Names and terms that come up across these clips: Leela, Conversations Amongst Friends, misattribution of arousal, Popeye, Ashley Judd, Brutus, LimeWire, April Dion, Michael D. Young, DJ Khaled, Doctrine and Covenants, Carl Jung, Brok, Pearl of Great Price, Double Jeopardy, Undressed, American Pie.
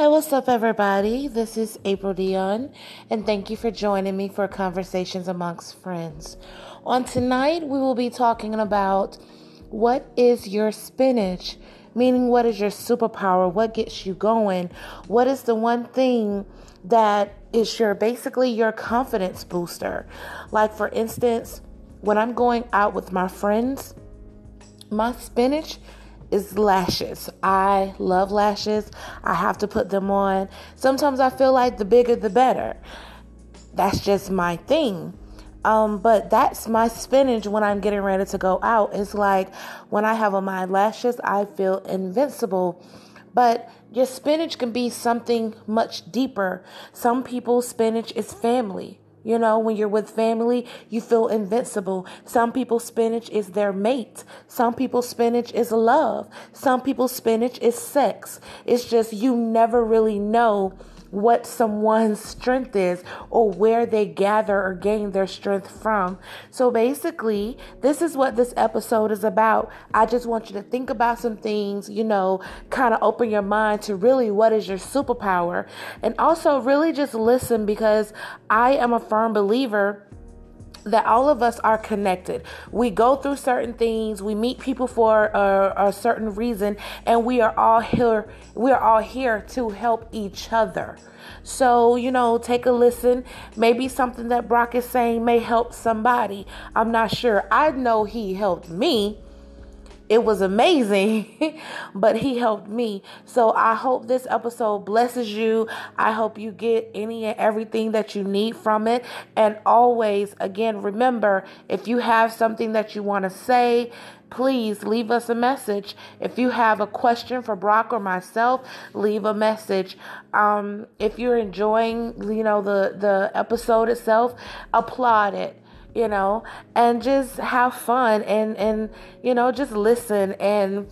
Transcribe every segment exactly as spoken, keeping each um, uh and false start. Hey, what's up, everybody? This is April Dion, and thank you for joining me for Conversations Amongst Friends. On tonight, we will be talking about what is your spinach, meaning what is your superpower, what gets you going, what is the one thing that is your basically your confidence booster. Like, for instance, when I'm going out with my friends, my spinach is lashes. I love lashes. I have to put them on. Sometimes I feel like the bigger the better. That's just my thing. Um, but that's my spinach when I'm getting ready to go out. It's like when I have on my lashes, I feel invincible. But your spinach can be something much deeper. Some people's spinach is family. You know, when you're with family, you feel invincible. Some people's spinach is their mate. Some people's spinach is love. Some people's spinach is sex. It's just you never really know what someone's strength is or where they gather or gain their strength from. So basically, this is what this episode is about. I just want you to think about some things, you know, kind of open your mind to really what is your superpower. And also really just listen, because I am a firm believer that all of us are connected. We go through certain things, we meet people for a, a certain reason, and we are all here we are all here to help each other. So, you know, take a listen. Maybe something that Brock is saying may help somebody. I'm not sure. I know he helped me. It was amazing, but he helped me. So I hope this episode blesses you. I hope you get any and everything that you need from it. And always, again, remember, if you have something that you want to say, please leave us a message. If you have a question for Brock or myself, leave a message. Um, if you're enjoying, you know, the, the episode itself, applaud it. You know, and just have fun and, and, you know, just listen. And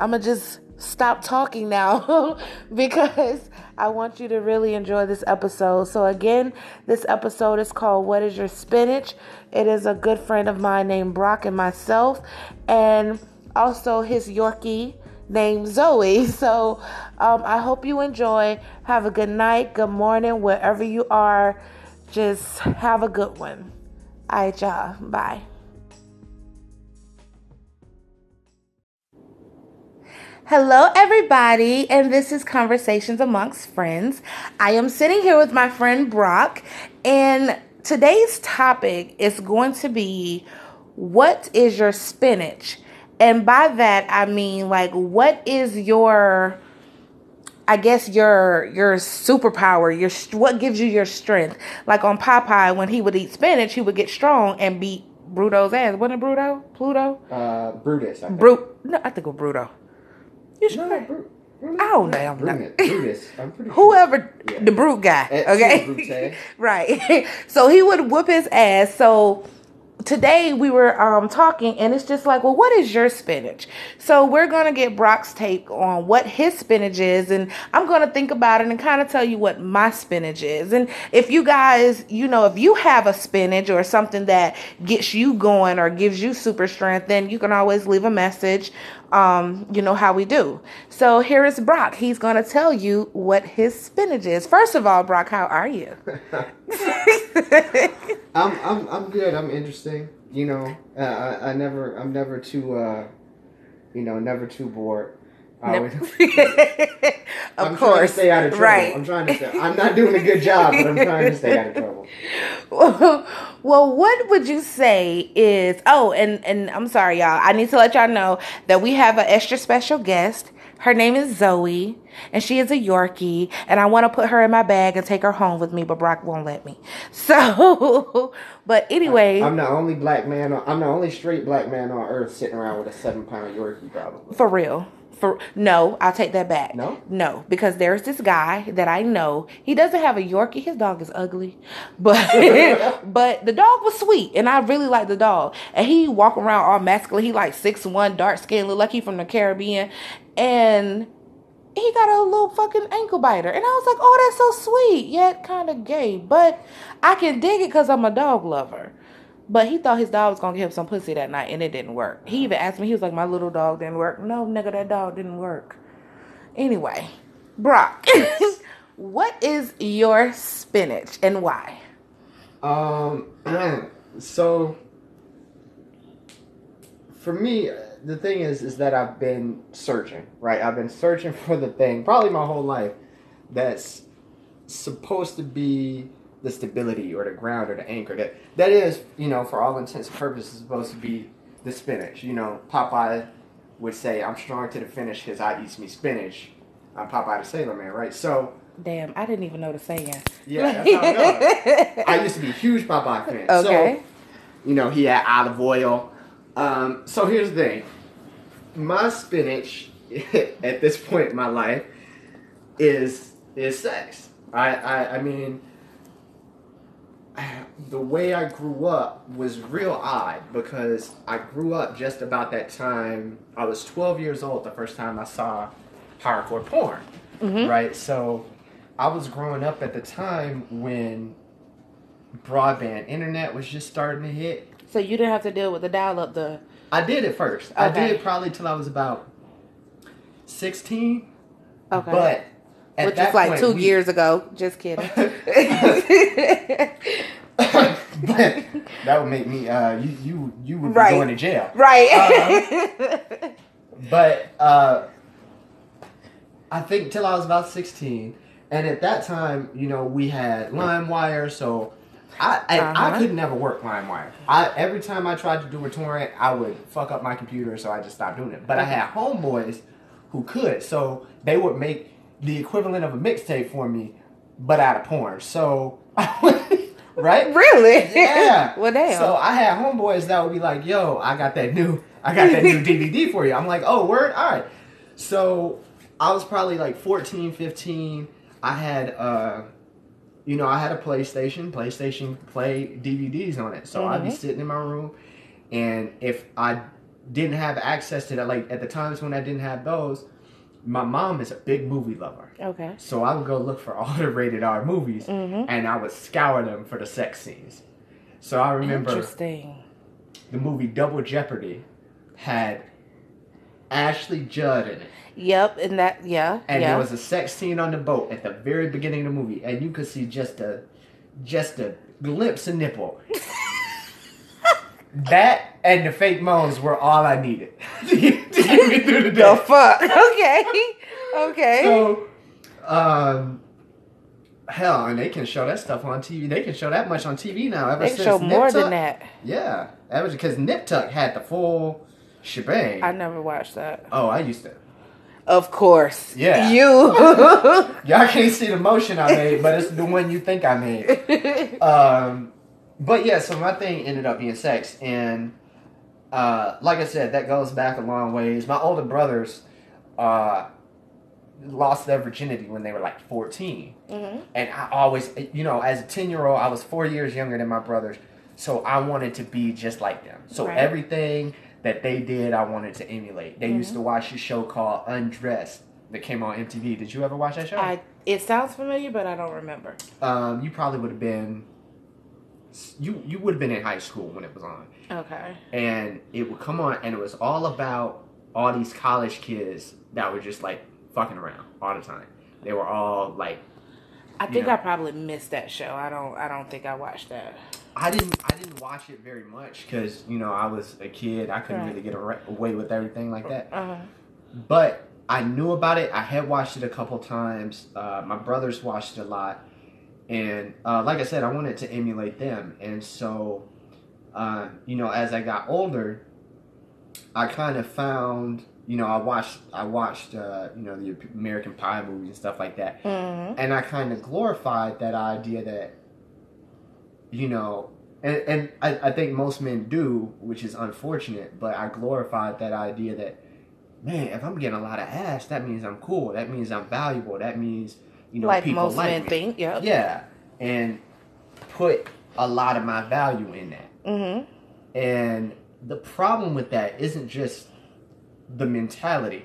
I'm going to just stop talking now because I want you to really enjoy this episode. So again, this episode is called What is Your Spinach? It is a good friend of mine named Brock and myself, and also his Yorkie named Zoe. So um, I hope you enjoy. Have a good night, good morning, wherever you are. Just have a good one. All right, y'all. Bye. Hello, everybody, and this is Conversations Amongst Friends. I am sitting here with my friend Brock, and today's topic is going to be, what is your spinach? And by that, I mean, like, what is your... I guess your your superpower, your what gives you your strength. Like on Popeye, when he would eat spinach, he would get strong and beat Bruto's ass. Wasn't it Bruto? Pluto? Uh, Brutus, I think. Bru- no, I think it was Bruto. You sure? No, Bru- Bru- I don't know. Brutus. Brutus. I'm pretty sure. Whoever, yeah. The brute guy, okay? Right. So he would whoop his ass. So today we were um, talking, and it's just like, well, what is your spinach? So we're going to get Brock's take on what his spinach is, and I'm going to think about it and kind of tell you what my spinach is. And if you guys, you know, if you have a spinach or something that gets you going or gives you super strength, then you can always leave a message. Um, you know how we do. So here is Brock. He's going to tell you what his spinach is. First of all, Brock, how are you? I'm I'm I'm good. I'm interesting. You know, uh, I I never I'm never too uh, you know, never too bored. Always. Of I'm course. I'm trying to stay out of trouble. Right. I'm trying to stay, I'm not doing a good job, but I'm trying to stay out of trouble. Well, well, what would you say is... Oh, and, and I'm sorry, y'all. I need to let y'all know that we have an extra special guest. Her name is Zoe, and she is a Yorkie, and I want to put her in my bag and take her home with me, but Brock won't let me. So, but anyway. I'm the only black man... On, I'm the only straight black man on earth sitting around with a seven-pound Yorkie, probably. For real. For, no, I'll take that back. No? No, because there's this guy that I know. He doesn't have a Yorkie. His dog is ugly. But but the dog was sweet, and I really like the dog. And he walk around all masculine. He like six one, dark-skinned, look like he from the Caribbean. And he got a little fucking ankle biter. And I was like, oh, that's so sweet, yet kind of gay. But I can dig it because I'm a dog lover. But he thought his dog was going to give him some pussy that night, and it didn't work. He even asked me, he was like, my little dog didn't work. No, nigga, that dog didn't work. Anyway, Brock, what is your spinach and why? Um, so for me, the thing is, is that I've been searching, right? I've been searching for the thing probably my whole life that's supposed to be the stability or the ground or the anchor that that is, you know, for all intents and purposes, supposed to be the spinach. You know, Popeye would say, "I'm strong to the finish, cause I eats me spinach." I'm Popeye the Sailor Man, right? So. Damn, I didn't even know the saying. Yeah, that's how I know. I used to be a huge Popeye fan. Okay. So, you know, he had olive oil. Um, so here's the thing. My spinach at this point in my life is is sex. I, I, I mean, I, the way I grew up was real odd because I grew up just about that time. I was twelve years old the first time I saw hardcore porn, mm-hmm. right? So I was growing up at the time when broadband internet was just starting to hit. So you didn't have to deal with the dial-up, the... I did at first. Okay. I did probably till I was about sixteen. Okay. But at Which that is like point, two we... years ago. Just kidding. But that would make me... Uh, you, you, you would be right. going to jail. Right. Um, but uh, I think till I was about sixteen... And at that time, you know, we had LimeWire, so I I, uh-huh. I could never work LimeWire. I every time I tried to do a torrent, I would fuck up my computer, so I just stopped doing it. But I had homeboys who could, so they would make the equivalent of a mixtape for me, but out of porn. So, right? Really? Yeah. Well, damn. So I had homeboys that would be like, "Yo, I got that new, I got that new D V D for you." I'm like, "Oh, word, all right." So I was probably like fourteen, fifteen. I had, uh, you know, I had a PlayStation. PlayStation played D V Ds on it. So mm-hmm. I'd be sitting in my room. And if I didn't have access to that, like at the times when I didn't have those, my mom is a big movie lover. Okay. So I would go look for all the rated R movies. Mm-hmm. And I would scour them for the sex scenes. So I remember Interesting. the movie Double Jeopardy had Ashley Judd in it. Yep, and that, yeah. And yeah. there was a sex scene on the boat at the very beginning of the movie, and you could see just a, just a glimpse of nipple. That and the fake moans were all I needed to get me through the day. The fuck? Okay. Okay. So, um, hell, and they can show that stuff on T V. They can show that much on T V now. Ever they can show more than that. Yeah. That was because Nip Tuck had the full shebang. I never watched that. Oh, I used to. Of course. Yeah. You. Y'all can't see the motion I made, but it's the one you think I made. Um, but yeah, so my thing ended up being sex. And uh, like I said, that goes back a long ways. My older brothers uh, lost their virginity when they were like fourteen. Mm-hmm. And I always, you know, as a ten-year-old, I was four years younger than my brothers. So I wanted to be just like them. So right. everything... that they did, I wanted to emulate. They mm-hmm. used to watch a show called Undressed that came on M T V. Did you ever watch that show? I, it sounds familiar, but I don't remember. Um, you probably would have been... You, you would have been in high school when it was on. Okay. And it would come on, and it was all about all these college kids that were just, like, fucking around all the time. They were all, like... I think know. I probably missed that show. I don't I don't think I watched that. I didn't I didn't watch it very much because, you know, I was a kid. I couldn't right. really get away with everything like that. Uh-huh. But I knew about it. I had watched it a couple times. Uh, my brothers watched it a lot. And uh, like I said, I wanted to emulate them. And so, uh, you know, as I got older, I kind of found... You know, I watched, I watched, uh, you know, the American Pie movies and stuff like that. Mm-hmm. And I kind of glorified that idea that, you know, and, and I, I think most men do, which is unfortunate, but I glorified that idea that, man, if I'm getting a lot of ass, that means I'm cool. That means I'm valuable. That means, you know, like people like me. Like most men think, yeah. Yeah. And put a lot of my value in that. Mm-hmm. And the problem with that isn't just... the mentality,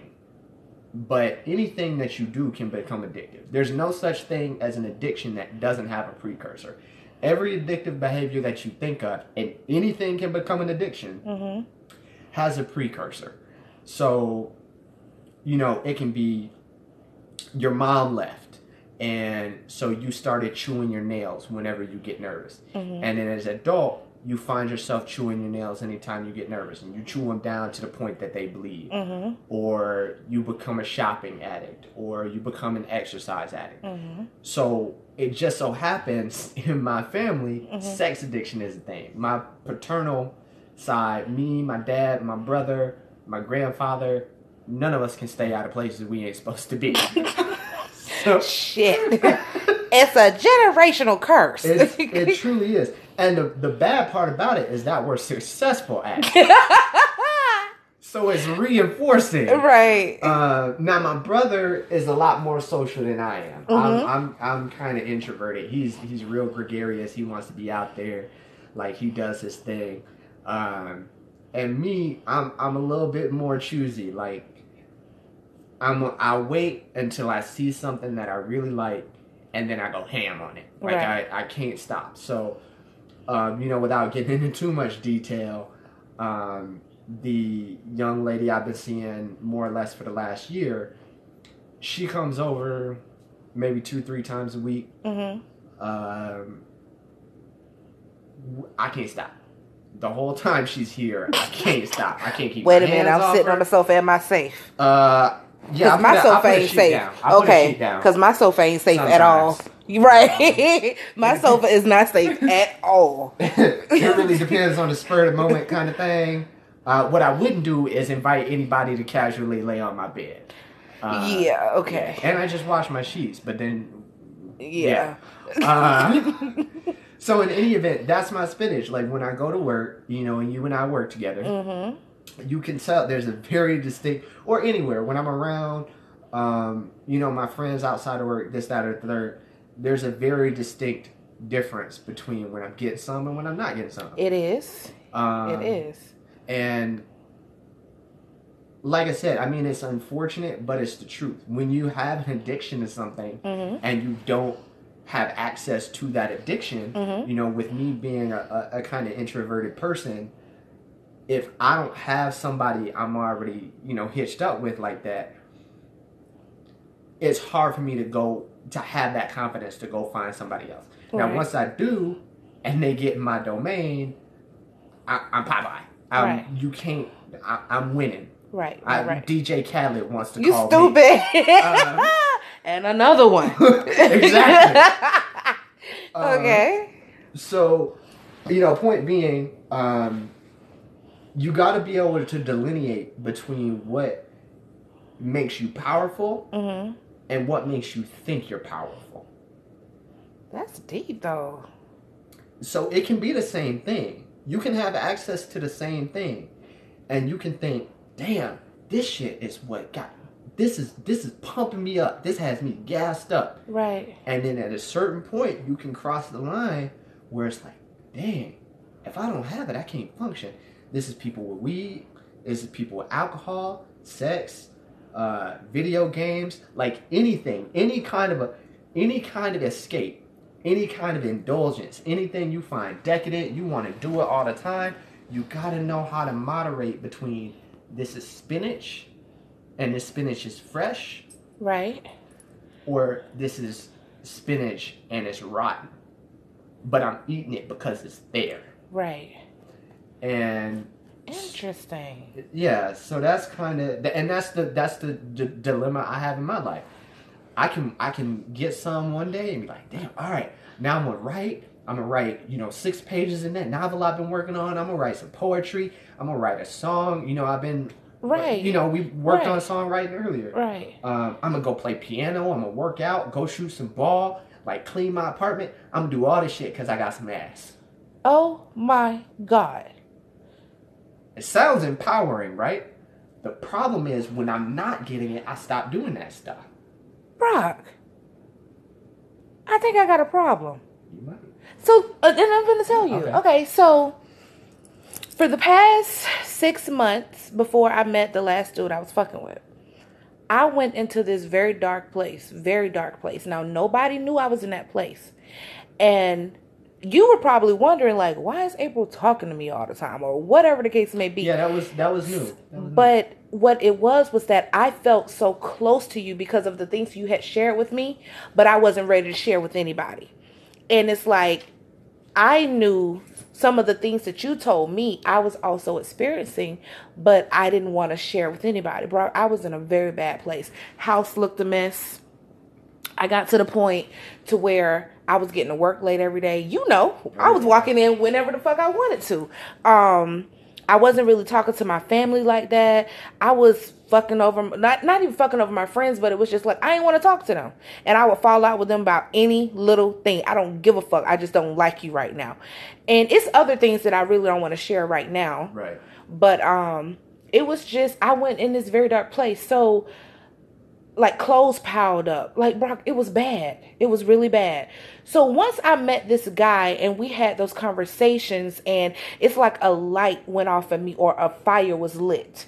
but anything that you do can become addictive. There's no such thing as an addiction that doesn't have a precursor. Every addictive behavior that you think of, and anything can become an addiction, mm-hmm. has a precursor. So, you know, it can be your mom left, and so you started chewing your nails whenever you get nervous. Mm-hmm. And then as an adult, you find yourself chewing your nails anytime you get nervous, and you chew them down to the point that they bleed. Mm-hmm. Or you become a shopping addict, or you become an exercise addict. Mm-hmm. So it just so happens in my family, mm-hmm. sex addiction is a thing. My paternal side, me, my dad, my brother, my grandfather, none of us can stay out of places we ain't supposed to be. So, shit. It's a generational curse. It's, it truly is. And the, the bad part about it is that we're successful at it. So it's reinforcing. Right. Uh, now, my brother is a lot more social than I am. Mm-hmm. I'm I'm, I'm kind of introverted. He's, he's real gregarious. He wants to be out there. Like, he does his thing. Um, and me, I'm I'm a little bit more choosy. Like, I'm I wait until I see something that I really like, and then I go ham on it. Like, right. I, I can't stop. So... Um, you know, without getting into too much detail, um, the young lady I've been seeing more or less for the last year, she comes over maybe two, three times a week. Mm-hmm. Um, I can't stop. The whole time she's here, I can't stop. I can't keep. Wait a minute, I'm sitting her. on the sofa. Am I safe? Uh, yeah, my gonna, sofa ain't safe. Down. Okay, because my sofa ain't safe Sometimes. at all. You're right. My sofa is not safe at all. It really depends on the spur of the moment kind of thing. Uh, what I wouldn't do is invite anybody to casually lay on my bed. Uh, yeah, okay. Yeah. And I just wash my sheets, but then... Yeah. yeah. Uh, so in any event, that's my spinach. Like, when I go to work, you know, and you and I work together, mm-hmm. you can tell there's a very distinct... Or anywhere. When I'm around, um, you know, my friends outside of work, this, that, or third... There's a very distinct difference between when I'm getting some and when I'm not getting some. It is. Um, it is. And like I said, I mean, it's unfortunate, but it's the truth. When you have an addiction to something mm-hmm. and you don't have access to that addiction, mm-hmm. you know, with me being a, a, a kind of introverted person, if I don't have somebody I'm already, you know, hitched up with like that, it's hard for me to go... to have that confidence to go find somebody else. Right. Now, once I do, and they get in my domain, I, I'm Popeye. I'm, right. You can't... I, I'm winning. Right, I, right. D J Khaled wants to you call stupid. me. You stupid! Um, and another one. Exactly. Okay. Um, so, you know, point being, um, you got to be able to delineate between what makes you powerful... Mm-hmm. And what makes you think you're powerful. That's deep, though. So it can be the same thing. You can have access to the same thing. And you can think, damn, this shit is what got... This is this is pumping me up. This has me gassed up. Right. And then at a certain point, you can cross the line where it's like, dang, if I don't have it, I can't function. This is people with weed. This is people with alcohol, sex... Uh, video games, like anything, any kind of a, any kind of escape, any kind of indulgence, anything you find decadent, you want to do it all the time. You gotta know how to moderate between this is spinach, and this spinach is fresh, right? Or this is spinach and it's rotten, but I'm eating it because it's there, right? And interesting. Yeah, so that's kind of, and that's the that's the d- dilemma I have in my life. I can I can get some one day and be like, damn, all right, now I'm gonna write. I'm gonna write, you know, six pages in that novel I've been working on. I'm gonna write some poetry. I'm gonna write a song. You know, I've been right. You know, we worked right. on songwriting earlier. Right. Um, I'm gonna go play piano. I'm gonna work out. Go shoot some ball. Like clean my apartment. I'm gonna do all this shit because I got some ass. Oh my God. It sounds empowering, right? The problem is when I'm not getting it, I stop doing that stuff. Brock, I think I got a problem. You might. So, uh, and I'm going to tell you. Okay. okay, so for the past six months before I met the last dude I was fucking with, I went into this very dark place, very dark place. Now, nobody knew I was in that place. And you were probably wondering, like, why is April talking to me all the time, or whatever the case may be. Yeah, that was that was new. That was but new. What it was was that I felt so close to you because of the things you had shared with me, but I wasn't ready to share with anybody. And it's like, I knew some of the things that you told me I was also experiencing, but I didn't want to share with anybody. Bro, I was in a very bad place. House looked a mess. I got to the point to where I was getting to work late every day. You know, I was walking in whenever the fuck I wanted to. Um, I wasn't really talking to my family like that. I was fucking over, not not even fucking over my friends, but it was just like, I didn't want to talk to them. And I would fall out with them about any little thing. I don't give a fuck. I just don't like you right now. And it's other things that I really don't want to share right now. Right. But um, it was just, I went in this very dark place. So, like, clothes piled up. Like, Brock, it was bad. It was really bad. So once I met this guy and we had those conversations, and it's like a light went off in me, or a fire was lit.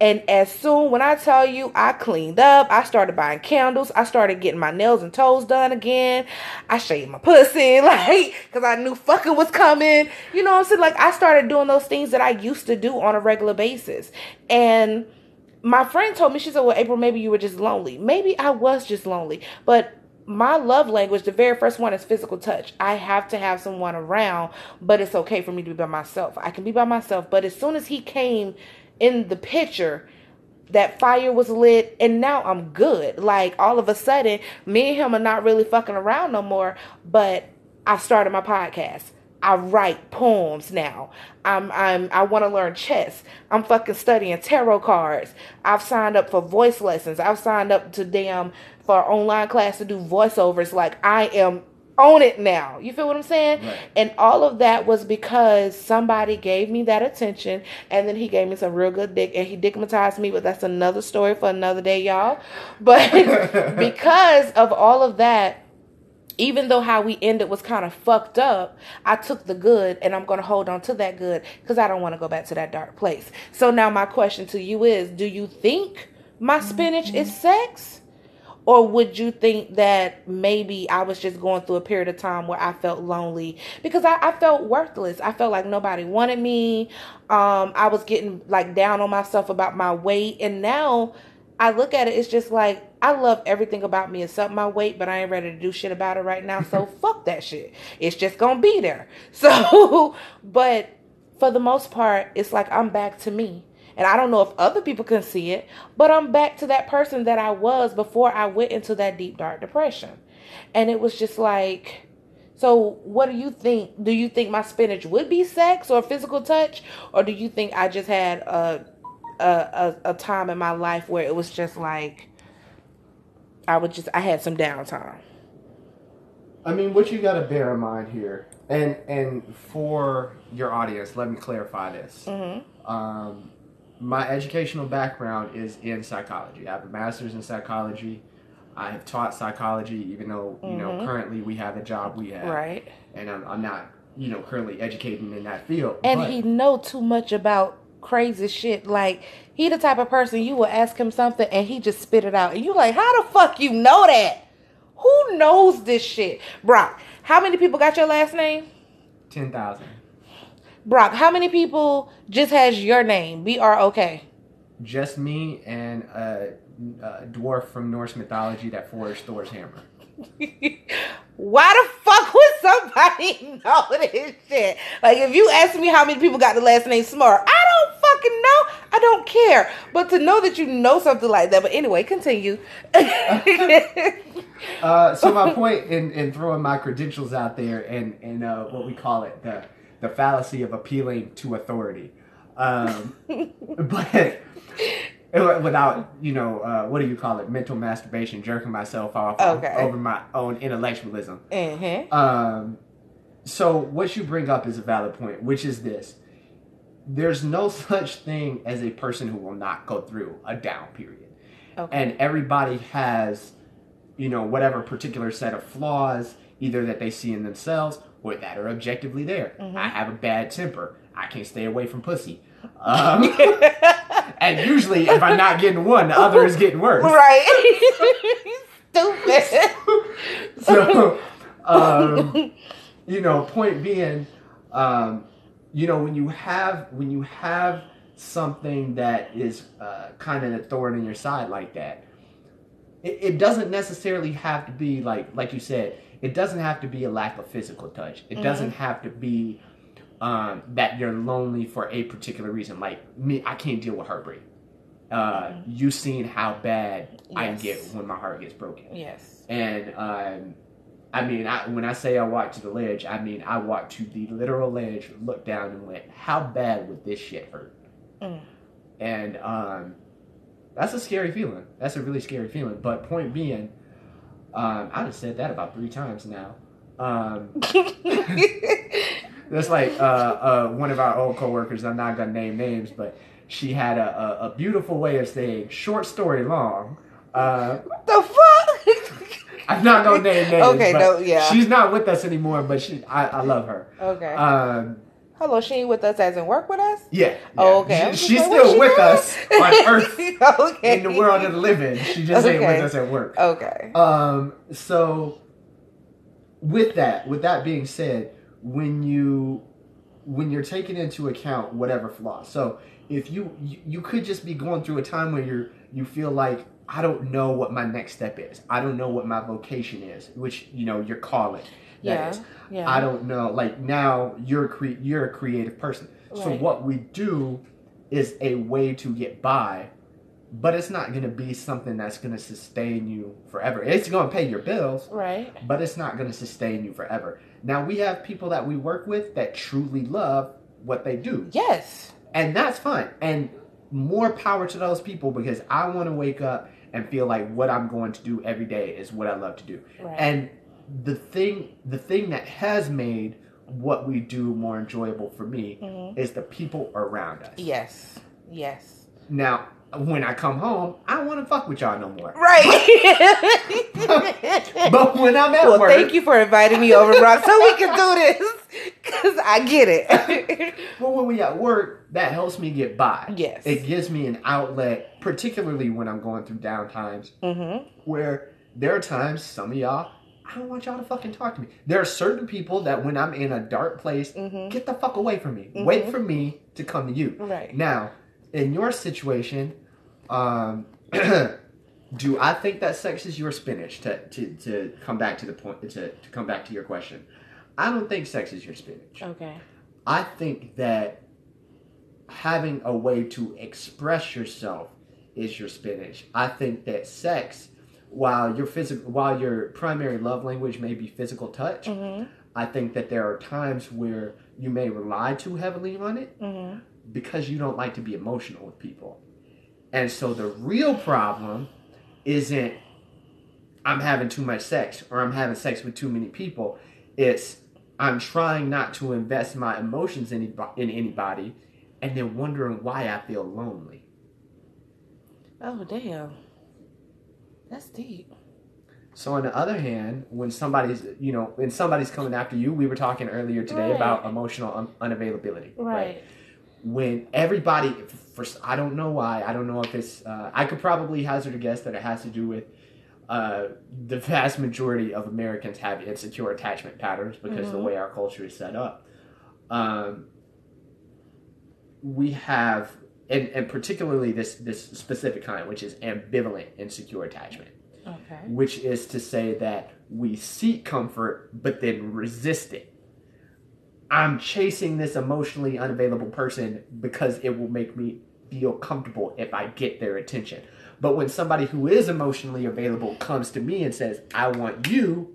And as soon, when I tell you, I cleaned up, I started buying candles, I started getting my nails and toes done again, I shaved my pussy, like, because I knew fucking was coming. You know what I'm saying? Like, I started doing those things that I used to do on a regular basis. And my friend told me, she said, well, April, maybe you were just lonely. Maybe I was just lonely. But my love language, the very first one, is physical touch. I have to have someone around, but it's okay for me to be by myself. I can be by myself. But as soon as he came in the picture, that fire was lit, and now I'm good. Like, all of a sudden, me and him are not really fucking around no more, but I started my podcast. I write poems now. I'm, I'm, I want to learn chess. I'm fucking studying tarot cards. I've signed up for voice lessons. I've signed up to damn for online class to do voiceovers. Like, I am on it now. You feel what I'm saying? Right. And all of that was because somebody gave me that attention, and then he gave me some real good dick, and he dickmatized me, but that's another story for another day, y'all. But because of all of that, even though how we ended was kind of fucked up, I took the good, and I'm going to hold on to that good because I don't want to go back to that dark place. So now my question to you is, do you think my spinach mm-hmm. is sex? Or would you think that maybe I was just going through a period of time where I felt lonely? Because I, I felt worthless. I felt like nobody wanted me. Um, I was getting like down on myself about my weight. And now I look at it, it's just like, I love everything about me except my weight, but I ain't ready to do shit about it right now, so fuck that shit. It's just gonna be there. So, but for the most part, it's like I'm back to me. And I don't know if other people can see it, but I'm back to that person that I was before I went into that deep, dark depression. And it was just like, so what do you think? Do you think my spinach would be sex or physical touch? Or do you think I just had a A, a, a time in my life where it was just like I would just I had some downtime? I mean, what you got to bear in mind here, and and for your audience, let me clarify this. Mm-hmm. Um, my educational background is in psychology. I have a master's in psychology. I have taught psychology, even though you mm-hmm. know currently we have the job we have, right? And I'm, I'm not you know currently educating in that field. And but he know too much about crazy shit. Like, he the type of person you will ask him something and he just spit it out, and you like, how the fuck you know that? Who knows this shit? Brock, how many people got your last name? Ten thousand. Brock, how many people just has your name? B R O K. Just me and a, a dwarf from Norse mythology that forged Thor's hammer. Why the fuck would somebody know this shit? Like, if you ask me how many people got the last name Smart, I don't fucking know. I don't care. But to know that you know something like that. But anyway, continue. uh, so my point in, in throwing my credentials out there, and, and uh, what we call it, the, the fallacy of appealing to authority. Um, but... Without, you know, uh, what do you call it? Mental masturbation, jerking myself off okay. over my own intellectualism. Mm-hmm. Um, so what you bring up is a valid point, which is this. There's no such thing as a person who will not go through a down period. Okay. And everybody has, you know, whatever particular set of flaws, either that they see in themselves or that are objectively there. Mm-hmm. I have a bad temper. I can't stay away from pussy. Um... And usually, if I'm not getting one, the other is getting worse. Right. Stupid. So, um, you know, point being, um, you know, when you have when you have something that is uh, kind of a thorn in your side like that, it, it doesn't necessarily have to be like like you said. It doesn't have to be a lack of physical touch. It mm-hmm. doesn't have to be um, that you're lonely for a particular reason. Like me, I can't deal with heartbreak. Uh, mm-hmm. You've seen how bad yes. I get when my heart gets broken. Yes. And um, I mean, I, when I say I walked to the ledge, I mean I walked to the literal ledge, looked down, and went, "How bad would this shit hurt?" Mm. And um, that's a scary feeling. That's a really scary feeling. But point being, um, I done said that about three times now. Um, that's like uh, uh, one of our old coworkers. I'm not gonna name names, but. She had a, a, a beautiful way of saying short story long. Uh, what the fuck? I'm not gonna name names. Okay, no, yeah. She's not with us anymore, but she, I, I love her. Okay. Um, Hello, she ain't with us as in work with us? Yeah. yeah. Oh, okay. She, she's like, still she with doing? us on Earth okay. in the world of the living. She just okay. ain't with us at work. Okay. Um. So, with that, with that being said, when you when you're taking into account whatever flaw, so. If you, you could just be going through a time where you're, you feel like, I don't know what my next step is. I don't know what my vocation is, which, you know, your calling. Yeah. Is. Yeah. I don't know. Like now you're a, cre- you're a creative person. Right. So what we do is a way to get by, but it's not going to be something that's going to sustain you forever. It's going to pay your bills. Right. But it's not going to sustain you forever. Now we have people that we work with that truly love what they do. Yes. And that's fine. And more power to those people because I want to wake up and feel like what I'm going to do every day is what I love to do. Right. And the thing the thing that has made what we do more enjoyable for me mm-hmm. is the people around us. Yes. Yes. Now, when I come home, I don't want to fuck with y'all no more. Right. But when I'm at well, work... Well, thank you for inviting me over, Rob, so we can do this. Because I get it. Well, when we at work, that helps me get by. Yes. It gives me an outlet, particularly when I'm going through down times, mm-hmm. where there are times, some of y'all, I don't want y'all to fucking talk to me. There are certain people that when I'm in a dark place, mm-hmm. get the fuck away from me. Mm-hmm. Wait for me to come to you. Right. Now, in your situation... Um, do I think that sex is your spinach? To, to, to come back to the point, to, to come back to your question, I don't think sex is your spinach. Okay. I think that having a way to express yourself is your spinach. I think that sex, while your physical, while your primary love language may be physical touch, mm-hmm. I think that there are times where you may rely too heavily on it mm-hmm. because you don't like to be emotional with people. And so the real problem isn't I'm having too much sex or I'm having sex with too many people. It's I'm trying not to invest my emotions in, in anybody and then wondering why I feel lonely. Oh, damn. That's deep. So on the other hand, when somebody's, you know, when somebody's coming after you, we were talking earlier today right. about emotional un- unavailability. Right. right? When everybody, for, I don't know why, I don't know if it's, uh, I could probably hazard a guess that it has to do with uh, the vast majority of Americans have insecure attachment patterns because mm-hmm. the way our culture is set up. Um, we have, and, and particularly this, this specific kind, which is ambivalent insecure attachment. Okay. Which is to say that we seek comfort, but then resist it. I'm chasing this emotionally unavailable person because it will make me feel comfortable if I get their attention. But when somebody who is emotionally available comes to me and says, I want you,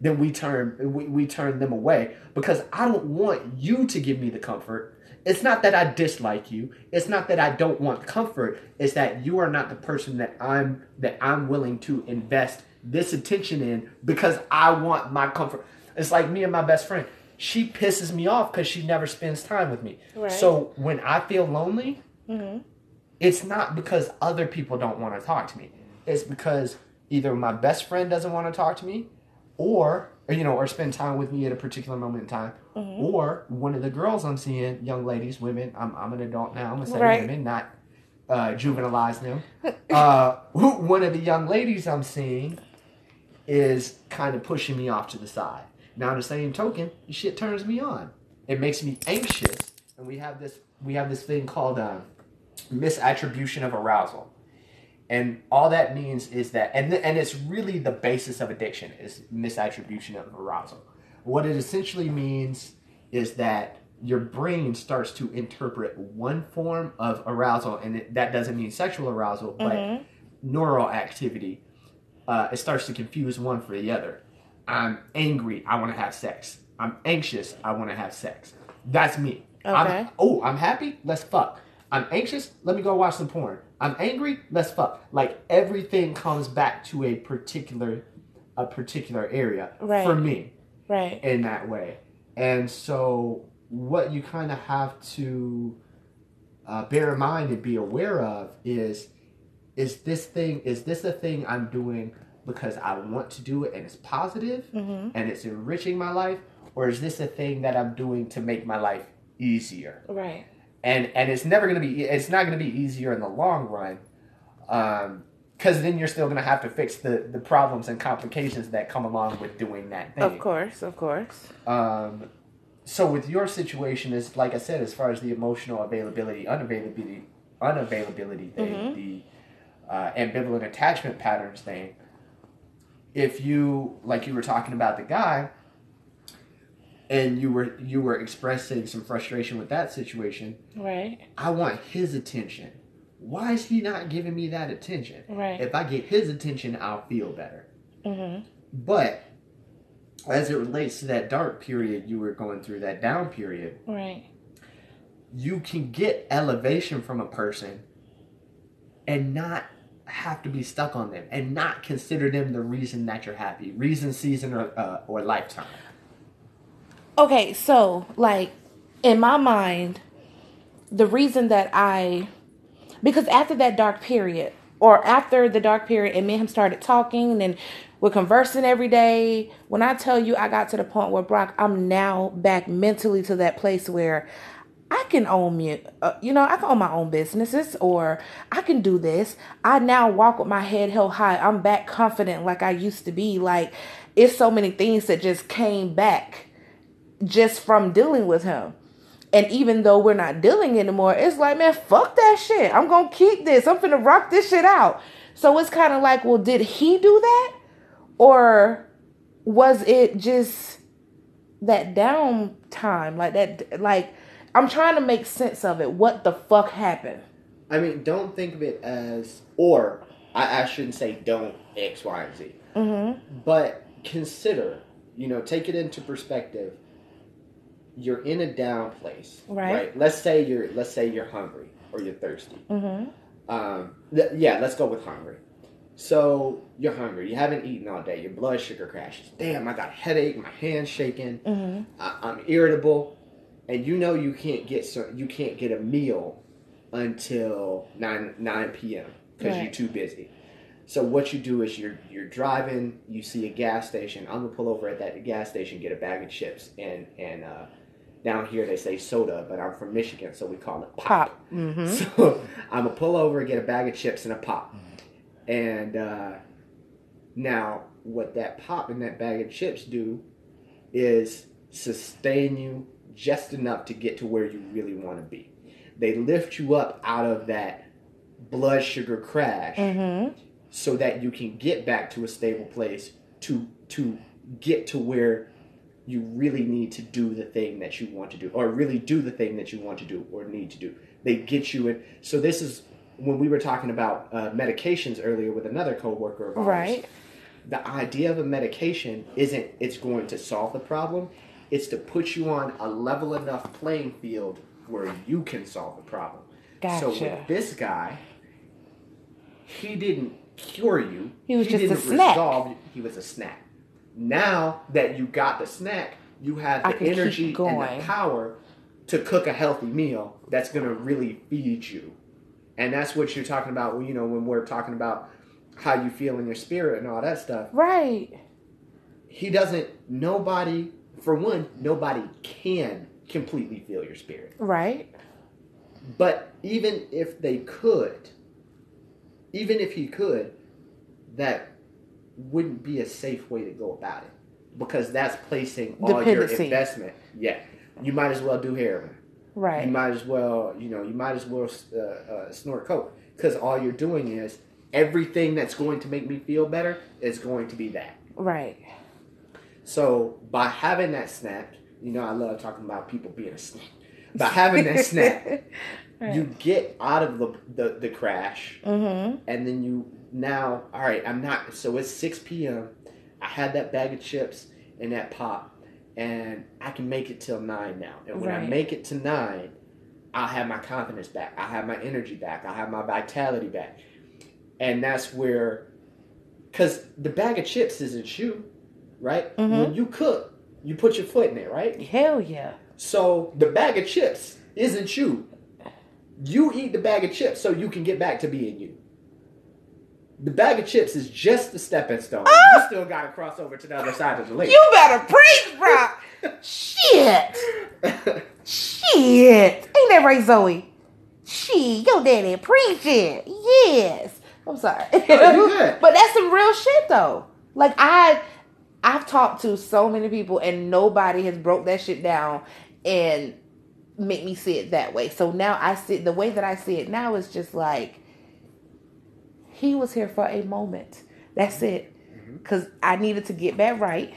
then we turn we, we turn them away because I don't want you to give me the comfort. It's not that I dislike you. It's not that I don't want comfort. It's that you are not the person that I'm that I'm willing to invest this attention in because I want my comfort. It's like me and my best friend. She pisses me off because she never spends time with me. Right. So when I feel lonely, mm-hmm. it's not because other people don't want to talk to me. It's because either my best friend doesn't want to talk to me or, or you know, or spend time with me at a particular moment in time. Mm-hmm. Or one of the girls I'm seeing, young ladies, women, I'm I'm an adult now. I'm going to say right. women, not uh, juvenileize them. uh, who, one of the young ladies I'm seeing is kind of pushing me off to the side. Now, in the same token, this shit turns me on. It makes me anxious, and we have this we have this thing called um, misattribution of arousal. And all that means is that, and th- and it's really the basis of addiction, is misattribution of arousal. What it essentially means is that your brain starts to interpret one form of arousal, and it, that doesn't mean sexual arousal, but mm-hmm. neural activity. Uh, it starts to confuse one for the other. I'm angry, I want to have sex. I'm anxious, I want to have sex. That's me. Okay. I'm, oh, I'm happy? Let's fuck. I'm anxious? Let me go watch some porn. I'm angry? Let's fuck. Like, everything comes back to a particular a particular area right. for me. Right. In that way. And so what you kind of have to uh, bear in mind and be aware of is, is this thing, is this a thing I'm doing because I want to do it and it's positive mm-hmm. and it's enriching my life? Or is this a thing that I'm doing to make my life easier? Right. And and it's never going to be, it's not going to be easier in the long run, um, because then you're still going to have to fix the, the problems and complications that come along with doing that thing. Of course, of course. Um, so with your situation, is like I said, as far as the emotional availability, unavailability, unavailability thing, mm-hmm. the uh, ambivalent attachment patterns thing, if you, like you were talking about the guy, and you were you were expressing some frustration with that situation. Right. I want his attention. Why is he not giving me that attention? Right. If I get his attention, I'll feel better. Mm-hmm. But as it relates to that dark period you were going through, that down period. Right. You can get elevation from a person and not have to be stuck on them and not consider them the reason that you're happy. Reason, season, or uh, or lifetime. Okay, so, like, in my mind, the reason that I, because after that dark period, or after the dark period, and me and him started talking, and we're conversing every day, when I tell you I got to the point where, Brock, I'm now back mentally to that place where I can own, uh, you know, I can own my own businesses, or I can do this. I now walk with my head held high. I'm back confident like I used to be. Like, it's so many things that just came back just from dealing with him. And even though we're not dealing anymore, it's like, man, fuck that shit. I'm going to keep this. I'm finna rock this shit out. So it's kind of like, well, did he do that? Or was it just that down time? Like that, like, I'm trying to make sense of it. What the fuck happened? I mean, don't think of it as, or I, I shouldn't say don't X, Y, and Z. Mm-hmm. But consider, you know, take it into perspective. You're in a down place, right? right? Let's say you're, let's say you're hungry or you're thirsty. Mm-hmm. Um, th- yeah, let's go with hungry. So you're hungry. You haven't eaten all day. Your blood sugar crashes. Damn, I got a headache. My hand's shaking. Mm-hmm. I- I'm irritable, and you know you can't get certain, you can't get a meal until nine p.m. because right. you're too busy. So what you do is you're you're driving. You see a gas station. I'm gonna pull over at that gas station, get a bag of chips, and and. Uh, Down here, they say soda, but I'm from Michigan, so we call it pop. pop. Mm-hmm. So I'm going to pull over and get a bag of chips and a pop. And uh, now what that pop and that bag of chips do is sustain you just enough to get to where you really want to be. They lift you up out of that blood sugar crash mm-hmm. so that you can get back to a stable place to to get to where you really need to do the thing that you want to do, or really do the thing that you want to do or need to do. They get you in. So this is when we were talking about uh, medications earlier with another coworker of ours. Right. The idea of a medication isn't it's going to solve the problem. It's to put you on a level enough playing field where you can solve the problem. Gotcha. So with this guy, he didn't cure you. He was he just didn't a snack. Resolve you. He was a snack. Now that you got the snack, you have the energy and the power to cook a healthy meal that's going to really feed you. And that's what you're talking about, you know, when we're talking about how you feel in your spirit and all that stuff. Right. He doesn't, nobody, for one, nobody can completely feel your spirit. Right. But even if they could, even if he could, that wouldn't be a safe way to go about it. because that's placing all your investment. Yeah. You might as well do heroin. Right. You might as well, you know, you might as well uh, uh, snort coke, because all you're doing is everything that's going to make me feel better is going to be that. Right. So by having that snap, you know, I love talking about people being a snap. By having that snap, right. you get out of the the, the crash, mm-hmm. and then you now, all right, I'm not. So it's six p.m. I had that bag of chips and that pop. And I can make it till nine now. And when right. I make it to nine, I'll have my confidence back. I'll have my energy back. I'll have my vitality back. And that's where, because the bag of chips isn't you, right? Mm-hmm. When you cook, you put your foot in it, right? Hell yeah. So the bag of chips isn't you. You eat the bag of chips so you can get back to being you. The bag of chips is just the stepping stone. Oh! You still got to cross over to the other side of the lake. You better preach, bro. Shit. Shit. Ain't that right, Zoe? Shit, your daddy preaching. Yes. I'm sorry. Oh, but that's some real shit, though. Like, I, I've talked to so many people, and nobody has broke that shit down and made me see it that way. So now I see the way that I see it now is just like, he was here for a moment. That's it. Because mm-hmm. I needed to get back right.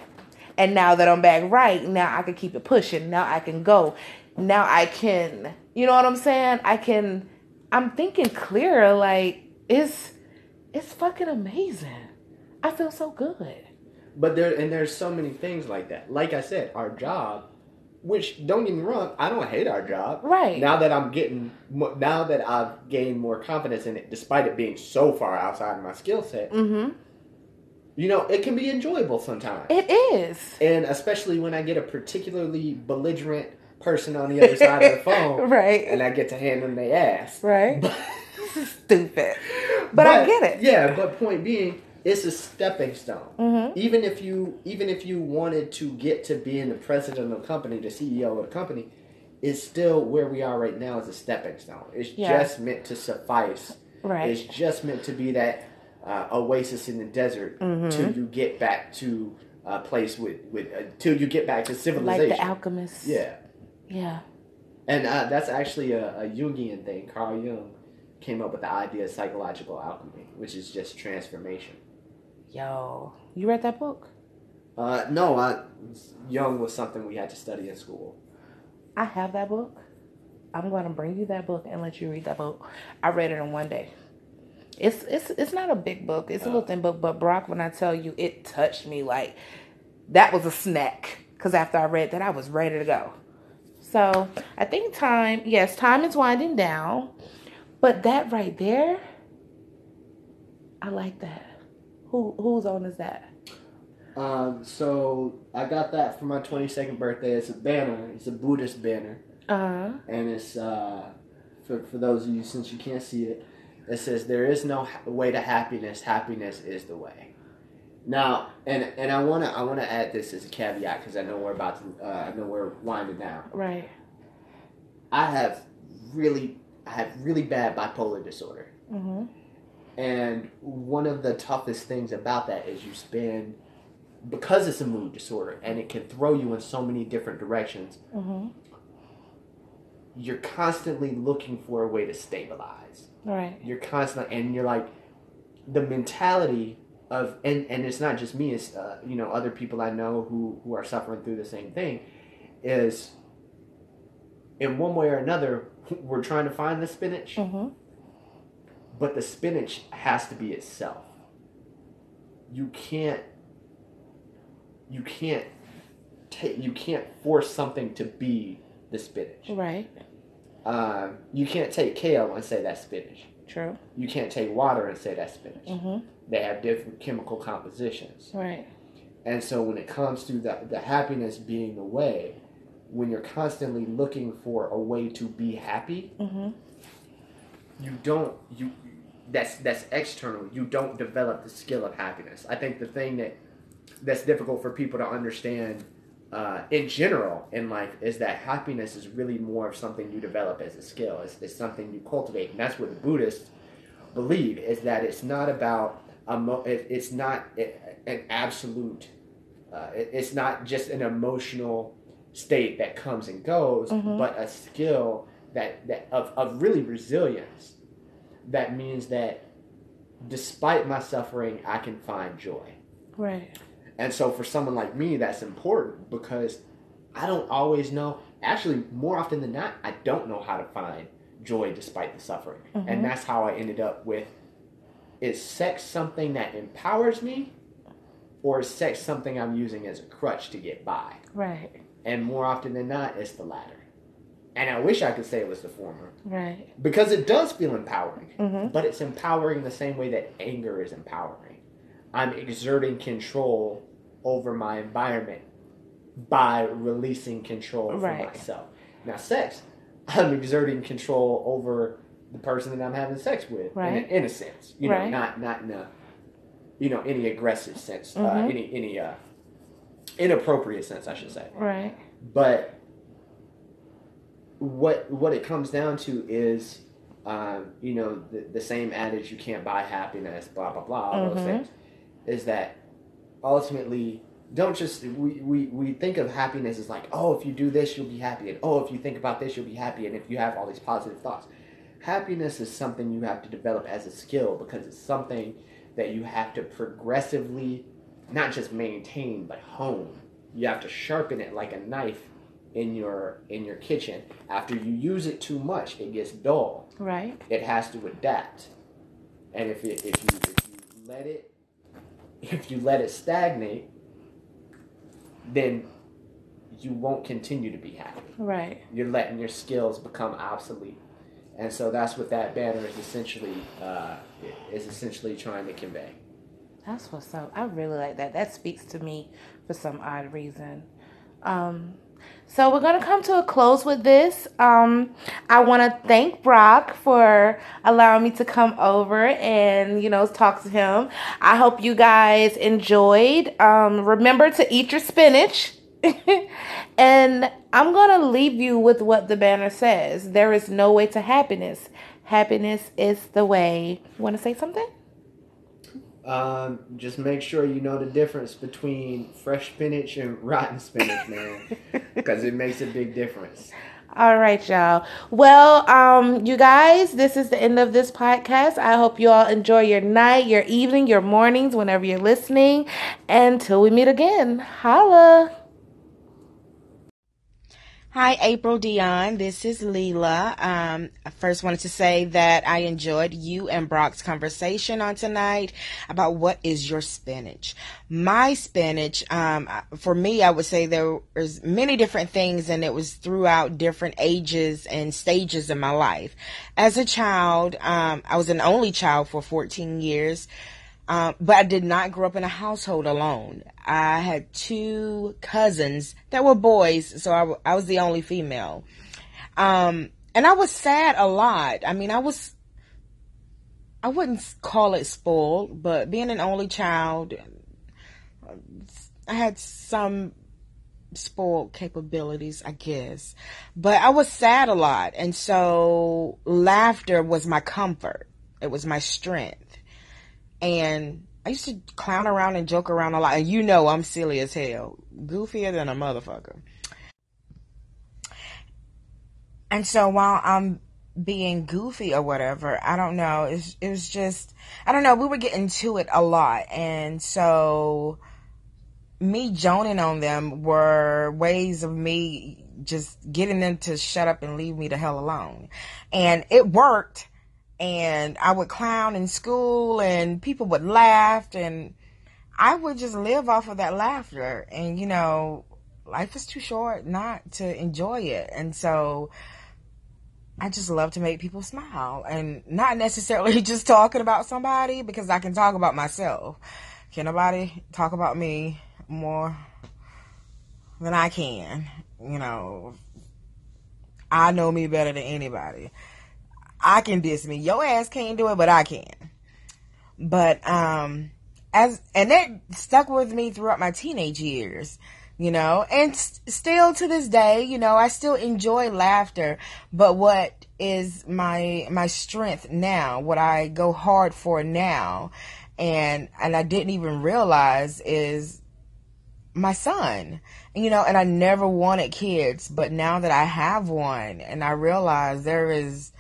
And now that I'm back right, now I can keep it pushing. Now I can go. Now I can, you know what I'm saying? I can, I'm thinking clearer. Like, it's, it's fucking amazing. I feel so good. But there, and there's so many things like that. Like I said, our job, which don't get me wrong, I don't hate our job. Right. Now that I'm getting, now that I've gained more confidence in it, despite it being so far outside of my skill set, mm-hmm. you know, it can be enjoyable sometimes. It is. And especially when I get a particularly belligerent person on the other side of the phone. Right. And I get to hand them their ass. Right. But, this is stupid. But, but I get it. Yeah, but point being, it's a stepping stone. Mm-hmm. Even if you even if you wanted to get to being the president of the company, the C E O of the company, it's still where we are right now is a stepping stone. It's yeah. just meant to suffice. Right. It's just meant to be that uh, oasis in the desert mm-hmm. till you get back to a place with, with uh, till you get back to civilization. Like the alchemist. Yeah. Yeah. And uh, that's actually a, a Jungian thing. Carl Jung came up with the idea of psychological alchemy, which is just transformation. Yo, you read that book? Uh, no, I, Jung was something we had to study in school. I have that book. I'm going to bring you that book and let you read that book. I read it in one day. It's it's it's not a big book. It's uh, a little thin book. But Brock, when I tell you, it touched me like that was a snack. Because after I read that, I was ready to go. So I think time, yes, time is winding down. But that right there, I like that. Who whose own is that? Um, so I got that for my twenty-second birthday. It's a banner. It's a Buddhist banner. Uh-huh. And it's uh, for for those of you since you can't see it, it says there is no way to happiness. Happiness is the way. Now, and and I wanna I wanna add this as a caveat because I know we're about to uh, I know we're winding down. Right. I have really I have really bad bipolar disorder. Mm-hmm. And one of the toughest things about that is you spend, because it's a mood disorder and it can throw you in so many different directions, mm-hmm. you're constantly looking for a way to stabilize. Right. You're constantly, and you're like, the mentality of, and, and it's not just me, it's, uh, you know, other people I know who, who are suffering through the same thing, is in one way or another, we're trying to find the spinach. Mm-hmm. But the spinach has to be itself. You can't. You can't. T- you can't force something to be the spinach. Right. Um, you can't take kale and say that's spinach. True. You can't take water and say that's spinach. Mm-hmm. They have different chemical compositions. Right. And so when it comes to the the happiness being the way, when you're constantly looking for a way to be happy, mm-hmm. you don't you. That's that's external. You don't develop the skill of happiness. I think the thing that that's difficult for people to understand uh, in general in life is that happiness is really more of something you develop as a skill. It's, it's something you cultivate, and that's what the Buddhists believe, is that it's not about a mo- it, it's not an absolute Uh, it, it's not just an emotional state that comes and goes, mm-hmm. but a skill that, that of, of really resilience. That means that despite my suffering, I can find joy. Right. And so for someone like me, that's important because I don't always know. Actually, more often than not, I don't know how to find joy despite the suffering. Mm-hmm. And that's how I ended up with, is sex something that empowers me, or is sex something I'm using as a crutch to get by? Right. And more often than not, it's the latter. And I wish I could say it was the former. Right. Because it does feel empowering. Mm-hmm. But it's empowering the same way that anger is empowering. I'm exerting control over my environment by releasing control right. for myself. Now, sex, I'm exerting control over the person that I'm having sex with. Right. In, in a sense. You right. know, not, not in a, you know, any aggressive sense. Mm-hmm. Uh, any, any uh, inappropriate sense, I should say. Right. But... What what it comes down to is, um, you know, the, the same adage, you can't buy happiness, blah, blah, blah, all mm-hmm. those things, is that ultimately, don't just, we, we, we think of happiness as like, oh, if you do this, you'll be happy, and oh, if you think about this, you'll be happy, and if you have all these positive thoughts. Happiness is something you have to develop as a skill because it's something that you have to progressively, not just maintain, but hone. You have to sharpen it like a knife in your in your kitchen. After you use it too much, it gets dull. Right. It has to adapt. And if it, if you if you let it if you let it stagnate, then you won't continue to be happy. Right. You're letting your skills become obsolete. And so that's what that banner is essentially uh, is essentially trying to convey. That's what's up. I really like that. That speaks to me for some odd reason. Um So we're going to come to a close with this. Um, I want to thank Brock for allowing me to come over and, you know, talk to him. I hope you guys enjoyed. Um, remember to eat your spinach. And I'm going to leave you with what the banner says. There is no way to happiness. Happiness is the way. You want to say something? Um, just make sure you know the difference between fresh spinach and rotten spinach, man, because it makes a big difference. All right, y'all. Well, um, you guys, this is the end of this podcast. I hope you all enjoy your night, your evening, your mornings, whenever you're listening. Until we meet again, holla. Hi, April Dion. This is Leela. Um, I first wanted to say that I enjoyed you and Brock's conversation on tonight about what is your spinach. My spinach, um, for me, I would say there was many different things, and it was throughout different ages and stages in my life. As a child, um, I was an only child for fourteen years. Um, but I did not grow up in a household alone. I had two cousins that were boys, so I, w- I was the only female. Um, and I was sad a lot. I mean, I was, I wouldn't call it spoiled, but being an only child, I had some spoiled capabilities, I guess. But I was sad a lot, and so laughter was my comfort. It was my strength. And I used to clown around and joke around a lot. And you know I'm silly as hell. Goofier than a motherfucker. And so while I'm being goofy or whatever, I don't know. It's, it was just, I don't know. We were getting to it a lot. And so me joning on them were ways of me just getting them to shut up and leave me the hell alone. And it worked. And I would clown in school, and people would laugh, and I would just live off of that laughter. And, you know, life is too short not to enjoy it. And so I just love to make people smile, and not necessarily just talking about somebody, because I can talk about myself. Can nobody talk about me more than I can? You know, I know me better than anybody. I can diss me. Your ass can't do it, but I can. But, um, as, and that stuck with me throughout my teenage years, you know, and s- still to this day, you know, I still enjoy laughter, but what is my, my strength now, what I go hard for now, and, and I didn't even realize is my son, you know, and I never wanted kids, but now that I have one and I realize there is,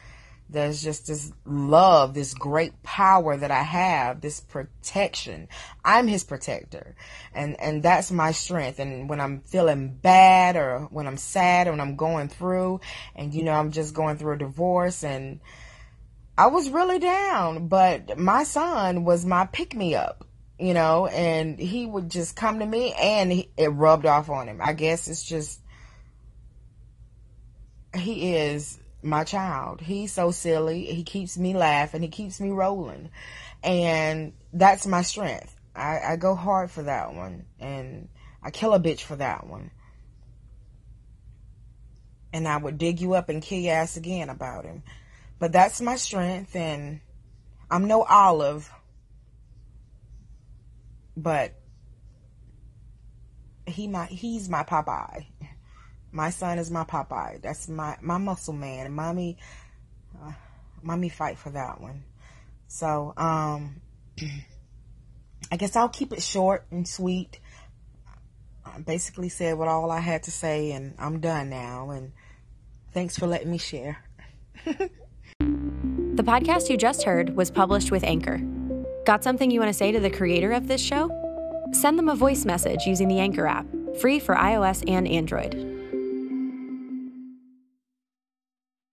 there's just this love, this great power that I have, this protection. I'm his protector. And, and that's my strength. And when I'm feeling bad or when I'm sad or when I'm going through and, you know, I'm just going through a divorce and I was really down, but my son was my pick-me-up. You know, and he would just come to me and he, it rubbed off on him. I guess it's just, he is my child. He's so silly. He keeps me laughing. He keeps me rolling. And that's my strength. I, I go hard for that one. And I kill a bitch for that one. And I would dig you up and kill your ass again about him. But that's my strength. And I'm no Olive. But he my he's my Popeye. My son is my Popeye. That's my, my muscle man. And mommy, uh, mommy fight for that one. So, um, I guess I'll keep it short and sweet. I basically said what all I had to say and I'm done now. And thanks for letting me share. The podcast you just heard was published with Anchor. Got something you want to say to the creator of this show? Send them a voice message using the Anchor app, free for iOS and Android.